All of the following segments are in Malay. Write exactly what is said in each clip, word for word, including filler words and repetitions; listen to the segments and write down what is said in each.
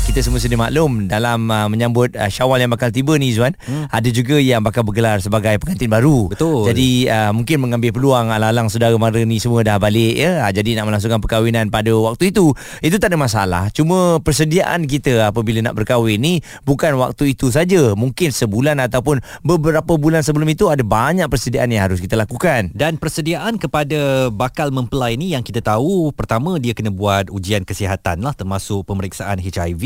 Kita semua sedia maklum dalam uh, menyambut uh, Syawal yang bakal tiba ni, Izwan. Hmm. Ada juga yang bakal bergelar sebagai pengantin baru. Betul. Jadi uh, mungkin mengambil peluang alang-alang saudara mara ni semua dah balik, ya. Jadi nak melangsungkan perkahwinan pada waktu itu, itu tak ada masalah. Cuma persediaan kita apabila nak berkahwin ni bukan waktu itu saja. Mungkin sebulan ataupun beberapa bulan sebelum itu ada banyak persediaan yang harus kita lakukan. Dan persediaan kepada bakal mempelai ni yang kita tahu, pertama dia kena buat ujian kesihatan lah, termasuk pemeriksaan H I V.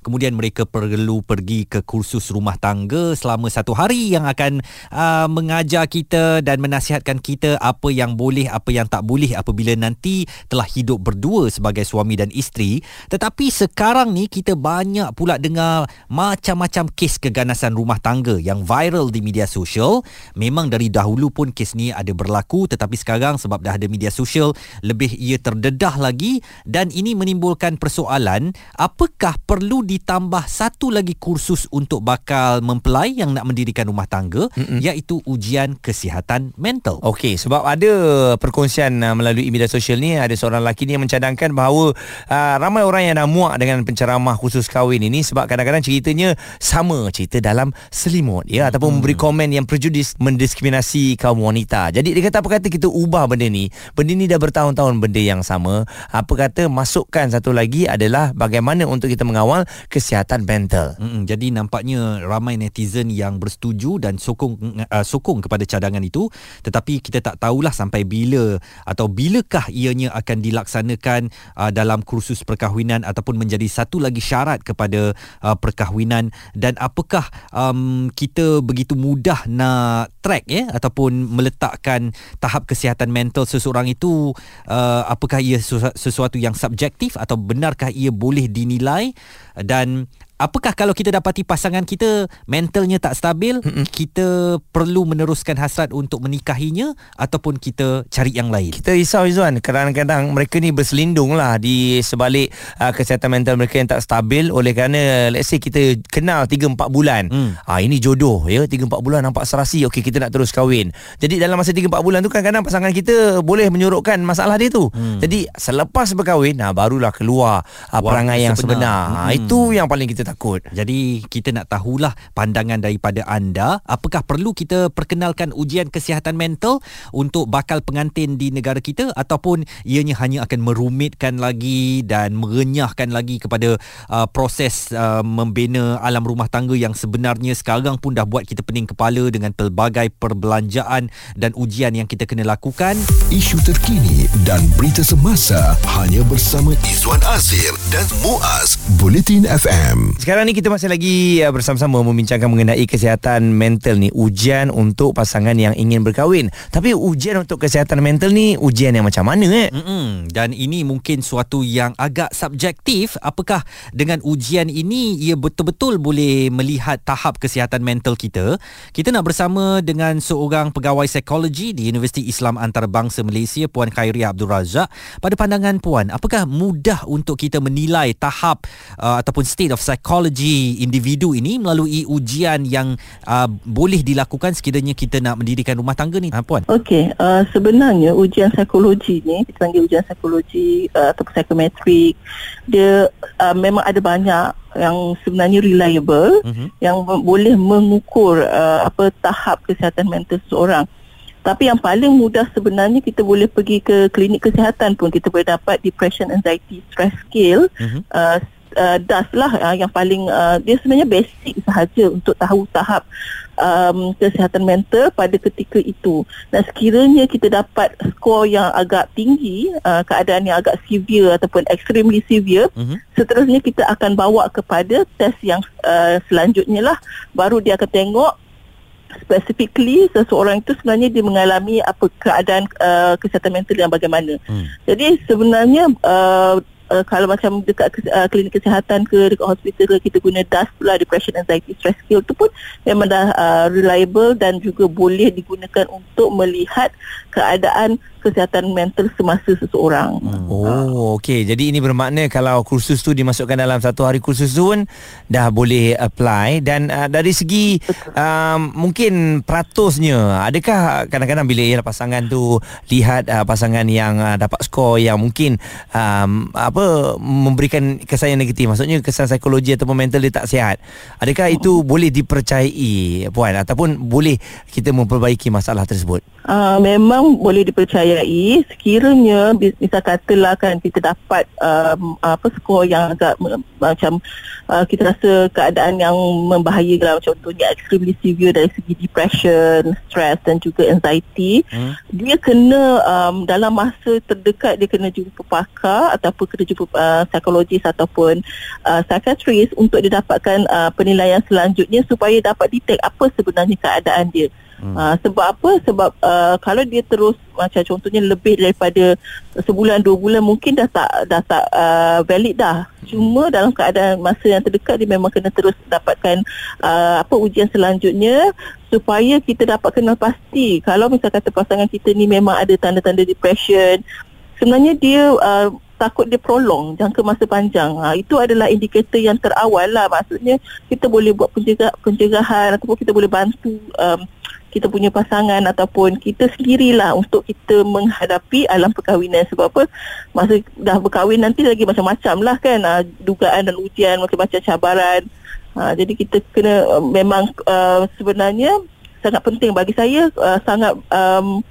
Kemudian mereka perlu pergi ke kursus rumah tangga selama satu hari yang akan uh, mengajar kita dan menasihatkan kita apa yang boleh, apa yang tak boleh apabila nanti telah hidup berdua sebagai suami dan isteri. Tetapi sekarang ni kita banyak pula dengar macam-macam kes keganasan rumah tangga yang viral di media sosial. Memang dari dahulu pun kes ni ada berlaku, tetapi sekarang sebab dah ada media sosial, lebih ia terdedah lagi, dan ini menimbulkan persoalan, apakah per perlu ditambah satu lagi kursus untuk bakal mempelai yang nak mendirikan rumah tangga, Mm-mm. iaitu ujian kesihatan mental. Okey, sebab ada perkongsian melalui media sosial ni, ada seorang lelaki ni yang mencadangkan bahawa uh, ramai orang yang dah muak dengan penceramah khusus kahwin ini sebab kadang-kadang ceritanya sama cerita dalam selimut, ya, ataupun hmm. memberi komen yang prejudis, mendiskriminasi kaum wanita. Jadi dia kata, apa kata kita ubah benda ni? Benda ni dah bertahun-tahun benda yang sama. Apa kata masukkan satu lagi adalah bagaimana untuk kita mengawal kesihatan mental. Mm-mm, jadi nampaknya ramai netizen yang bersetuju dan sokong uh, sokong kepada cadangan itu, tetapi kita tak tahulah sampai bila atau bilakah ianya akan dilaksanakan uh, dalam kursus perkahwinan ataupun menjadi satu lagi syarat kepada uh, perkahwinan, dan apakah um, kita begitu mudah nak track ya ataupun meletakkan tahap kesihatan mental seseorang itu, uh, apakah ia sesuatu yang subjektif atau benarkah ia boleh dinilai? Dan apakah kalau kita dapati pasangan kita mentalnya tak stabil, Mm-mm. kita perlu meneruskan hasrat untuk menikahinya ataupun kita cari yang lain? Kita risau, Izwan, kadang-kadang mereka ni berselindung lah di sebalik uh, kesihatan mental mereka yang tak stabil. Oleh kerana let's say kita kenal tiga empat bulan, mm. ha, ini jodoh, ya, tiga empat bulan nampak serasi, okey kita nak terus kahwin. Jadi dalam masa tiga empat bulan tu kadang-kadang pasangan kita boleh menyurutkan masalah dia tu. mm. Jadi selepas berkahwin, ha, barulah keluar ha, perangai yang sebenar, sebenar. Ha, mm. itu yang paling kita takut. Jadi kita nak tahulah pandangan daripada anda, apakah perlu kita perkenalkan ujian kesihatan mental untuk bakal pengantin di negara kita ataupun ianya hanya akan merumitkan lagi dan merenyahkan lagi kepada uh, proses uh, membina alam rumah tangga yang sebenarnya sekarang pun dah buat kita pening kepala dengan pelbagai perbelanjaan dan ujian yang kita kena lakukan. Isu terkini dan berita semasa hanya bersama Izwan Azir dan Muaz, Bulletin F M. Sekarang ni kita masih lagi bersama-sama membincangkan mengenai kesihatan mental ni, ujian untuk pasangan yang ingin berkahwin. Tapi ujian untuk kesihatan mental ni ujian yang macam mana, eh? Mm-mm. Dan ini mungkin suatu yang agak subjektif. Apakah dengan ujian ini ia betul-betul boleh melihat tahap kesihatan mental kita? Kita nak bersama dengan seorang pegawai psikologi di Universiti Islam Antarabangsa Malaysia, Puan Khairiah Abdul Razak. Pada pandangan Puan, apakah mudah untuk kita menilai tahap uh, ataupun state of psychology psikologi individu ini melalui ujian yang uh, boleh dilakukan sekiranya kita nak mendirikan rumah tangga ni, ha, Puan? Okey, uh, sebenarnya ujian psikologi ni, kita panggil ujian psikologi uh, atau psikometrik, dia uh, memang ada banyak yang sebenarnya reliable, uh-huh. yang boleh mengukur uh, apa tahap kesihatan mental seseorang. Tapi yang paling mudah sebenarnya kita boleh pergi ke klinik kesihatan pun, kita boleh dapat depression, anxiety, stress scale, uh-huh. uh, Uh, D A S lah uh, yang paling uh, dia sebenarnya basic sahaja untuk tahu tahap um, kesihatan mental pada ketika itu. Dan sekiranya kita dapat skor yang agak tinggi, uh, keadaan yang agak severe ataupun extremely severe, mm-hmm. seterusnya kita akan bawa kepada tes yang uh, selanjutnya lah. Baru dia akan tengok specifically seseorang itu sebenarnya dia mengalami apa keadaan uh, kesihatan mental yang bagaimana. mm. Jadi sebenarnya uh, Uh, kalau macam dekat uh, klinik kesihatan ke dekat hospital kita guna D A S pula, depression, anxiety, stress scale tu pun memang dah uh, reliable dan juga boleh digunakan untuk melihat keadaan kesihatan mental semasa seseorang. Oh, okey. Jadi ini bermakna kalau kursus tu dimasukkan dalam satu hari kursus tu pun dah boleh apply. Dan uh, dari segi uh, mungkin peratusnya, adakah kadang-kadang bila pasangan tu lihat uh, pasangan yang uh, dapat skor yang mungkin um, apa memberikan kesan yang negatif, maksudnya kesan psikologi ataupun mental dia tak sihat, adakah itu boleh dipercayai puan ataupun boleh kita memperbaiki masalah tersebut? Uh, memang boleh dipercayai sekiranya misal katalah kan kita dapat um, apa skor yang agak macam uh, kita rasa keadaan yang membahayakan, contohnya extremely severe dari segi depression, stress dan juga anxiety, hmm. dia kena um, dalam masa terdekat dia kena jumpa pakar ataupun kena jumpa uh, psikologis ataupun uh, psychiatrist untuk dia dapatkan uh, penilaian selanjutnya supaya dapat detect apa sebenarnya keadaan dia. Hmm. Uh, sebab apa? Sebab uh, kalau dia terus macam contohnya lebih daripada sebulan dua bulan mungkin dah tak dah tak uh, valid dah. Cuma dalam keadaan masa yang terdekat dia memang kena terus dapatkan uh, apa ujian selanjutnya supaya kita dapat kenal pasti kalau misal kata pasangan kita ni memang ada tanda-tanda depression. Sebenarnya dia uh, takut dia prolong jangka masa panjang. Ha, itu adalah indikator yang terawal lah. Maksudnya kita boleh buat pencegahan ataupun kita boleh bantu um, kita punya pasangan ataupun kita sendirilah untuk kita menghadapi alam perkahwinan. Sebab apa? Masa dah berkahwin nanti lagi macam-macam lah kan, ha, dugaan dan ujian, macam-macam cabaran. Ha, jadi kita kena uh, memang uh, sebenarnya sangat penting bagi saya, uh, sangat um,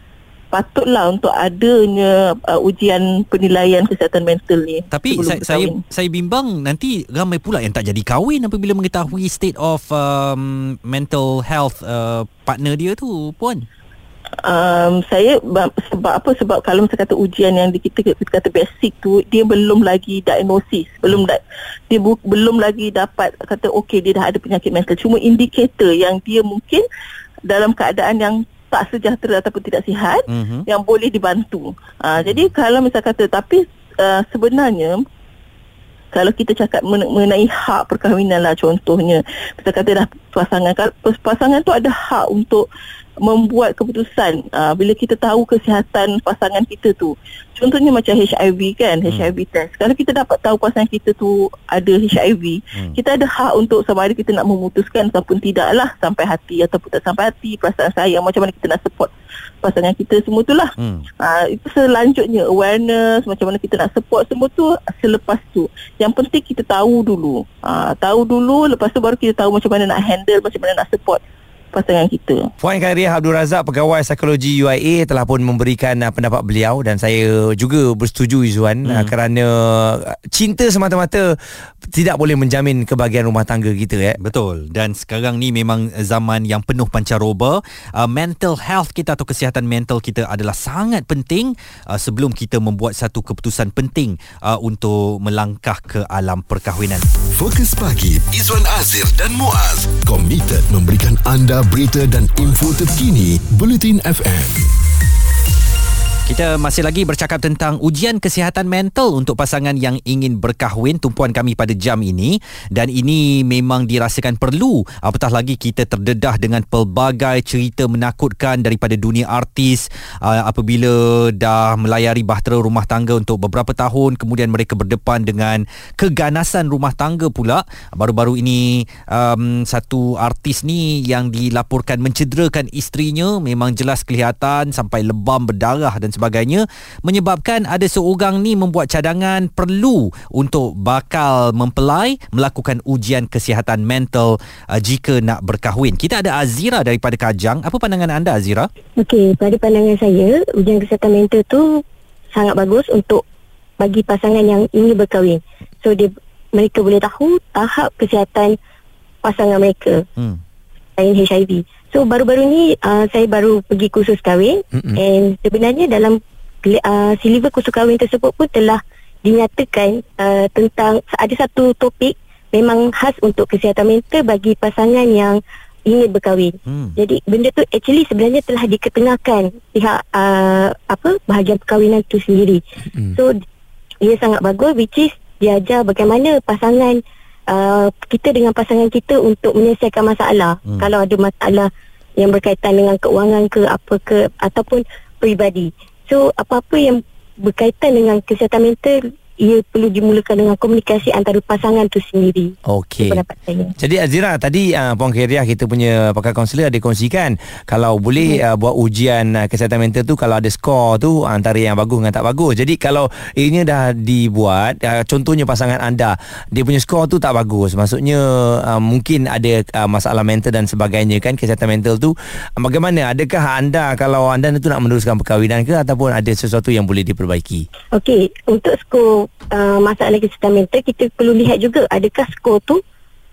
patutlah untuk adanya uh, ujian penilaian kesihatan mental ni. Tapi saya, saya saya bimbang nanti ramai pula yang tak jadi kahwin apabila mengetahui state of um, mental health uh, partner dia tu puan. Um, saya sebab apa sebab kalau saya kata ujian yang kita, kita kata basic tu dia belum lagi diagnosis, belum da, dia bu, belum lagi dapat kata okey dia dah ada penyakit mental, cuma indikator yang dia mungkin dalam keadaan yang tak sejahtera ataupun tidak sihat, mm-hmm. yang boleh dibantu. Ha, jadi kalau misal kata, tapi uh, sebenarnya kalau kita cakap mengenai hak perkahwinan lah contohnya, misal kata dah pasangan, pasangan tu ada hak untuk membuat keputusan uh, bila kita tahu kesihatan pasangan kita tu. Contohnya macam H I V kan, hmm. H I V test. Kalau kita dapat tahu pasangan kita tu ada H I V, hmm. kita ada hak untuk sama ada kita nak memutuskan ataupun tidak lah, sampai hati ataupun tak sampai hati, perasaan sayang, macam mana kita nak support pasangan kita, semua tu lah. hmm. uh, Itu selanjutnya awareness, macam mana kita nak support, semua tu selepas tu. Yang penting kita tahu dulu, uh, tahu dulu, lepas tu baru kita tahu macam mana nak handle, macam mana nak support pasangan kita. Puan Khairiah Abdul Razak, Pegawai Psikologi U I A, telah pun memberikan uh, pendapat beliau dan saya juga bersetuju Izwan, hmm. uh, kerana cinta semata-mata tidak boleh menjamin kebahagiaan rumah tangga kita. eh. Betul. Dan sekarang ni memang zaman yang penuh pancaroba. Uh, mental health kita atau kesihatan mental kita adalah sangat penting uh, sebelum kita membuat satu keputusan penting uh, untuk melangkah ke alam perkahwinan. Fokus Pagi Izwan Azir dan Muaz komited memberikan anda berita dan info terkini. Bulletin F M. Kita masih lagi bercakap tentang ujian kesihatan mental untuk pasangan yang ingin berkahwin, tumpuan kami pada jam ini. Dan ini memang dirasakan perlu, apatah lagi kita terdedah dengan pelbagai cerita menakutkan daripada dunia artis. Apabila dah melayari bahtera rumah tangga untuk beberapa tahun, kemudian mereka berdepan dengan keganasan rumah tangga pula. Baru-baru ini um, satu artis ni yang dilaporkan mencederakan isterinya, memang jelas kelihatan sampai lebam berdarah dan sebagainya, menyebabkan ada seorang ni membuat cadangan perlu untuk bakal mempelai melakukan ujian kesihatan mental uh, jika nak berkahwin. Kita ada Azira daripada Kajang. Apa pandangan anda Azira? Okey, pada pandangan saya ujian kesihatan mental tu sangat bagus untuk bagi pasangan yang ingin berkahwin. So dia mereka boleh tahu tahap kesihatan pasangan mereka. Hmm. Selain H I V. So baru-baru ni uh, saya baru pergi kursus kahwin. Mm-mm. And sebenarnya dalam uh, siliver kursus kahwin tersebut pun telah dinyatakan uh, tentang ada satu topik memang khas untuk kesihatan mental bagi pasangan yang ingin berkahwin. Mm. Jadi benda tu actually sebenarnya telah diketengahkan pihak uh, apa bahagian perkahwinan tu sendiri. Mm. So ia sangat bagus, which is dia ajar bagaimana pasangan Uh, kita dengan pasangan kita untuk menyelesaikan masalah. Hmm. Kalau ada masalah yang berkaitan dengan keuangan ke apa ke, ataupun peribadi. So apa-apa yang berkaitan dengan kesihatan mental, ia perlu dimulakan dengan komunikasi antara pasangan tu sendiri. Okey. Jadi Azira, tadi uh, Puan Khairiah kita punya pakar kaunselor ada kongsikan kalau boleh hmm. uh, buat ujian uh, kesihatan mental tu, kalau ada skor tu antara yang bagus dengan tak bagus. Jadi kalau ini dah dibuat, uh, contohnya pasangan anda, dia punya skor tu tak bagus, maksudnya uh, mungkin ada uh, masalah mental dan sebagainya kan, kesihatan mental tu. Uh, bagaimana? Adakah anda, kalau anda tu nak meneruskan perkahwinan ke ataupun ada sesuatu yang boleh diperbaiki? Okey, untuk skor Uh, masalah kesihatan mental, kita perlu lihat juga adakah skor tu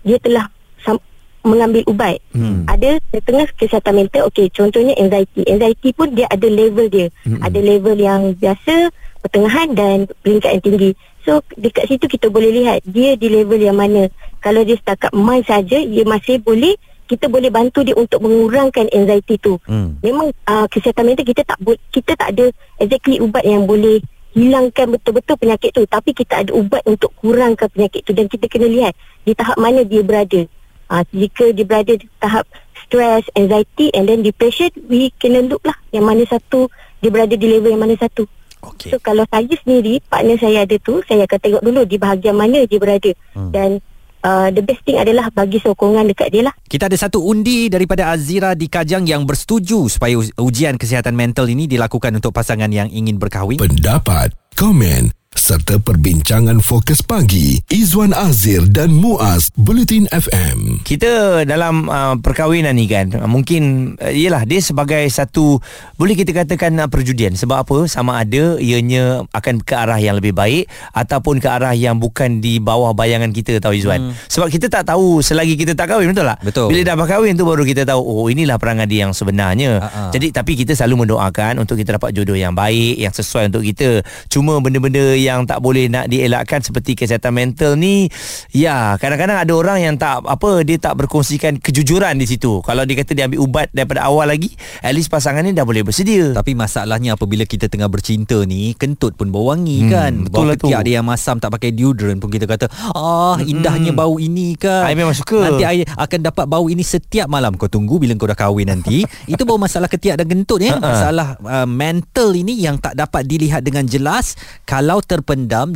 dia telah sam- mengambil ubat. hmm. Ada setengah kesihatan mental, okey, contohnya anxiety. Anxiety pun dia ada level dia. hmm. Ada level yang biasa, pertengahan dan peringkat yang tinggi. So dekat situ kita boleh lihat dia di level yang mana. Kalau dia setakat mild saja, dia masih boleh, kita boleh bantu dia untuk mengurangkan anxiety tu. hmm. Memang uh, kesihatan mental kita tak bo- kita tak ada exactly ubat yang boleh hilangkan betul-betul penyakit tu, tapi kita ada ubat untuk kurangkan penyakit tu, dan kita kena lihat di tahap mana dia berada. Ha, jika dia berada di tahap stress, anxiety and then depression, we kena look lah yang mana satu dia berada di level yang mana satu. Okay. So kalau saya sendiri, partner saya ada tu, saya akan tengok dulu di bahagian mana dia berada. hmm. Dan Uh, the best thing adalah bagi sokongan dekat dia lah. Kita ada satu undi daripada Azira di Kajang yang bersetuju supaya ujian kesihatan mental ini dilakukan untuk pasangan yang ingin berkahwin. Pendapat, komen serta perbincangan Fokus Pagi Izwan Azir dan Muaz, Bulletin F M. Kita dalam uh, perkahwinan ni kan, mungkin uh, yelah dia sebagai satu, boleh kita katakan uh, perjudian. Sebab apa, sama ada ianya akan ke arah yang lebih baik ataupun ke arah yang bukan di bawah bayangan kita, tahu Izwan. hmm. Sebab kita tak tahu selagi kita tak kahwin, betul tak? Betul. Bila dah berkahwin tu baru kita tahu, oh inilah perangai dia yang sebenarnya. uh-huh. Jadi tapi kita selalu mendoakan untuk kita dapat jodoh yang baik, yang sesuai untuk kita. Cuma benda-benda yang tak boleh nak dielakkan seperti kesihatan mental ni, ya kadang-kadang ada orang yang tak apa, dia tak berkongsikan kejujuran di situ. Kalau dia kata dia ambil ubat daripada awal lagi, at least pasangan ni dah boleh bersedia. Tapi masalahnya apabila kita tengah bercinta ni, kentut pun bau wangi hmm, kan. Bau ketiak dia yang masam tak pakai deodorant pun kita kata, ah indahnya hmm. bau ini kan, I memang suka. Nanti I akan dapat bau ini setiap malam. Kau tunggu bila kau dah kahwin nanti. Itu bau masalah ketiak dan kentut ya. uh-uh. Masalah uh, mental ini yang tak dapat dilihat dengan jelas kalau terpendam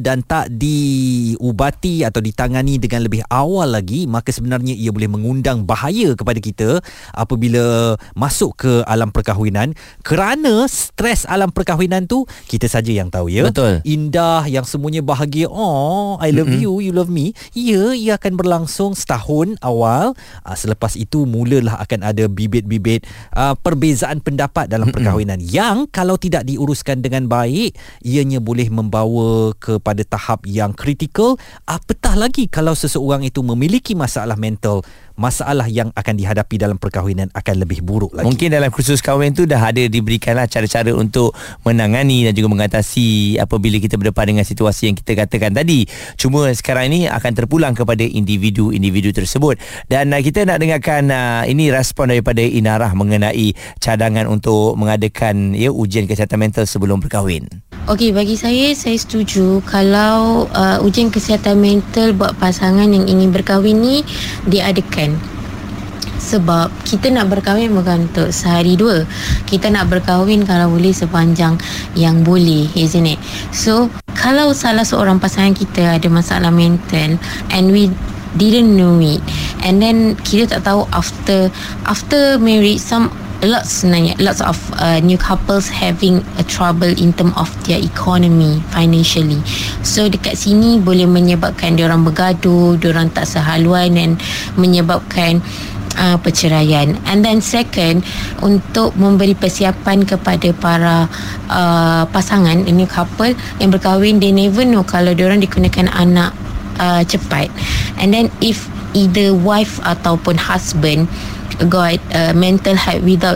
dan tak diubati atau ditangani dengan lebih awal lagi, maka sebenarnya ia boleh mengundang bahaya kepada kita apabila masuk ke alam perkahwinan. Kerana stres alam perkahwinan tu kita saja yang tahu ya. Betul. Indah yang semuanya bahagia, oh I love mm-hmm. you, you love me, ya, ia akan berlangsung setahun awal. Selepas itu mulalah akan ada bibit-bibit perbezaan pendapat dalam mm-hmm. perkahwinan yang kalau tidak diuruskan dengan baik, ianya boleh membawa kepada tahap yang kritikal. Apatah lagi kalau seseorang itu memiliki masalah mental, masalah yang akan dihadapi dalam perkahwinan akan lebih buruk lagi. Mungkin dalam kursus kahwin tu dah ada diberikanlah cara-cara untuk menangani dan juga mengatasi apabila kita berdepan dengan situasi yang kita katakan tadi. Cuma sekarang ini akan terpulang kepada individu-individu tersebut. Dan uh, kita nak dengarkan uh, ini respon daripada Inarah mengenai cadangan untuk mengadakan ya, ujian kesihatan mental sebelum berkahwin. Okey, bagi saya, saya setuju kalau uh, ujian kesihatan mental buat pasangan yang ingin berkahwin ni diadakan. Sebab kita nak berkahwin bukan untuk sehari dua. Kita nak berkahwin kalau boleh sepanjang yang boleh, isn't it? So kalau salah seorang pasangan kita ada masalah mental and we didn't know it, and then kita tak tahu after after marriage, some lots sebenarnya lots of uh, new couples having a trouble in term of their economy financially. So dekat sini boleh menyebabkan diorang bergaduh, diorang tak sehaluan dan menyebabkan uh, perceraian. And then second, untuk memberi persiapan kepada para uh, pasangan, a new couple yang berkahwin, they never know kalau diorang dikunakan anak uh, cepat. And then if either wife ataupun husband got uh, mental health without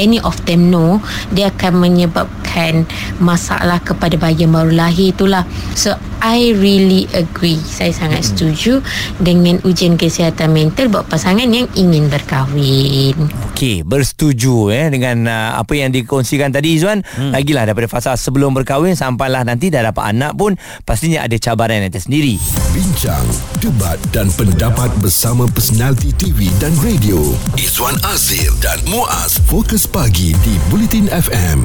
any of them know, dia akan menyebabkan menyebabkan masalah kepada bayi baru lahir itulah. So I really agree, saya sangat hmm. setuju dengan ujian kesihatan mental buat pasangan yang ingin berkahwin. Okey, bersetuju eh dengan uh, apa yang dikongsikan tadi Izwan. hmm. Lagilah daripada fasa sebelum berkahwin sampailah nanti dah dapat anak pun pastinya ada cabaran yang tersendiri. Bincang, debat dan pendapat bersama personaliti T V dan radio Izwan Azir dan Muaz, Fokus Pagi di Bulletin F M.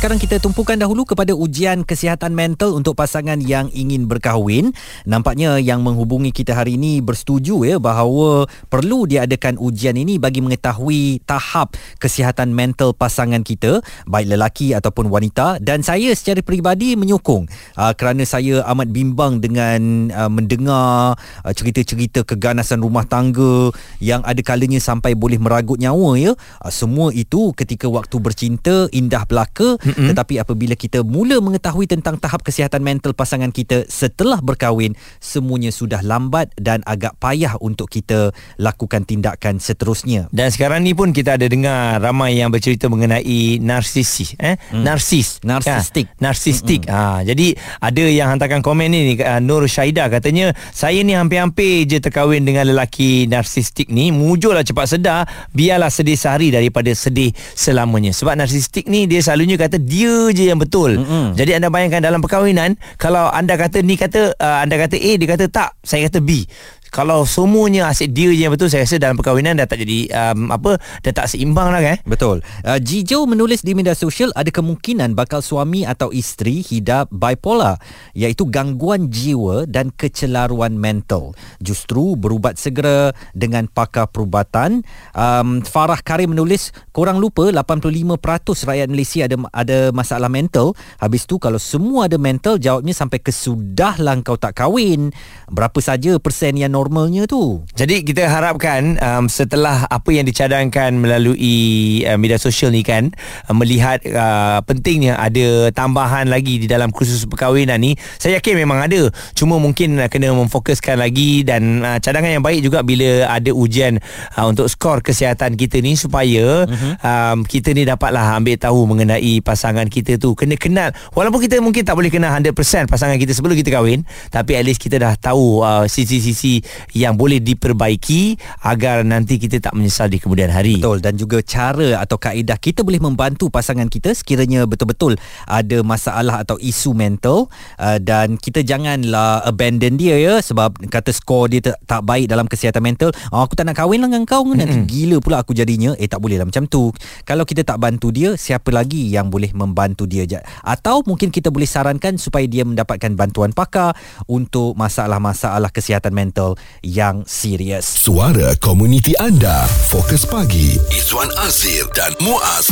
Sekarang kita tumpukan dahulu kepada ujian kesihatan mental untuk pasangan yang ingin berkahwin. Nampaknya yang menghubungi kita hari ini bersetuju ya bahawa perlu diadakan ujian ini bagi mengetahui tahap kesihatan mental pasangan kita, baik lelaki ataupun wanita. Dan saya secara peribadi menyokong aa, kerana saya amat bimbang dengan aa, mendengar aa, cerita-cerita keganasan rumah tangga yang ada kalanya sampai boleh meragut nyawa ya. Aa, semua itu ketika waktu bercinta indah belaka. Mm-hmm. Tetapi apabila kita mula mengetahui tentang tahap kesihatan mental pasangan kita setelah berkahwin, semuanya sudah lambat dan agak payah untuk kita lakukan tindakan seterusnya. Dan sekarang ni pun kita ada dengar ramai yang bercerita mengenai narsisis, eh? mm. Narsis Narsistik ha, Narsistik ha, jadi ada yang hantarkan komen ni, Nur Syahida katanya, saya ni hampir-hampir je terkahwin dengan lelaki narsistik ni. Mujurlah cepat sedar, biarlah sedih sehari daripada sedih selamanya. Sebab narsistik ni dia selalunya kata dia je yang betul. Mm-hmm. Jadi anda bayangkan dalam perkahwinan, kalau anda kata ni kata uh, anda kata A, dia kata tak, saya kata B. Kalau semuanya asyik dia je yang betul, saya rasa dalam perkahwinan dah tak jadi um, apa, dah tak seimbang lah kan. Betul. uh, Jo menulis di media sosial, ada kemungkinan bakal suami atau isteri hidap bipolar, iaitu gangguan jiwa dan kecelaruan mental. Justru berubat segera dengan pakar perubatan. um, Farah Karim menulis, korang lupa lapan puluh lima peratus rakyat Malaysia ada ada masalah mental. Habis tu kalau semua ada mental, jawabnya sampai kesudahlah kau tak kahwin. Berapa saja persen yang normalnya tu. Jadi kita harapkan um, setelah apa yang dicadangkan melalui uh, media sosial ni kan, uh, melihat uh, pentingnya ada tambahan lagi di dalam kursus perkahwinan ni. Saya yakin memang ada, cuma mungkin uh, kena memfokuskan lagi. Dan uh, cadangan yang baik juga bila ada ujian uh, untuk skor kesihatan kita ni, supaya uh-huh. um, kita ni dapatlah ambil tahu mengenai pasangan kita tu. Kena kenal, walaupun kita mungkin tak boleh kenal one hundred percent pasangan kita sebelum kita kahwin, tapi at least kita dah tahu uh, sisi-sisi yang boleh diperbaiki agar nanti kita tak menyesal di kemudian hari. Betul. Dan juga cara atau kaedah kita boleh membantu pasangan kita sekiranya betul-betul ada masalah atau isu mental. uh, Dan kita janganlah abandon dia ya, sebab kata skor dia tak, tak baik dalam kesihatan mental. oh, Aku tak nak kahwin lah dengan kau, nanti mm-hmm. gila pula aku jadinya. Eh tak boleh lah macam tu. Kalau kita tak bantu dia, siapa lagi yang boleh membantu dia? Atau mungkin kita boleh sarankan supaya dia mendapatkan bantuan pakar untuk masalah-masalah kesihatan mental yang serius. Suara komuniti anda, Fokus Pagi Izwan Azir dan Muaz,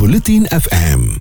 Bulletin F M.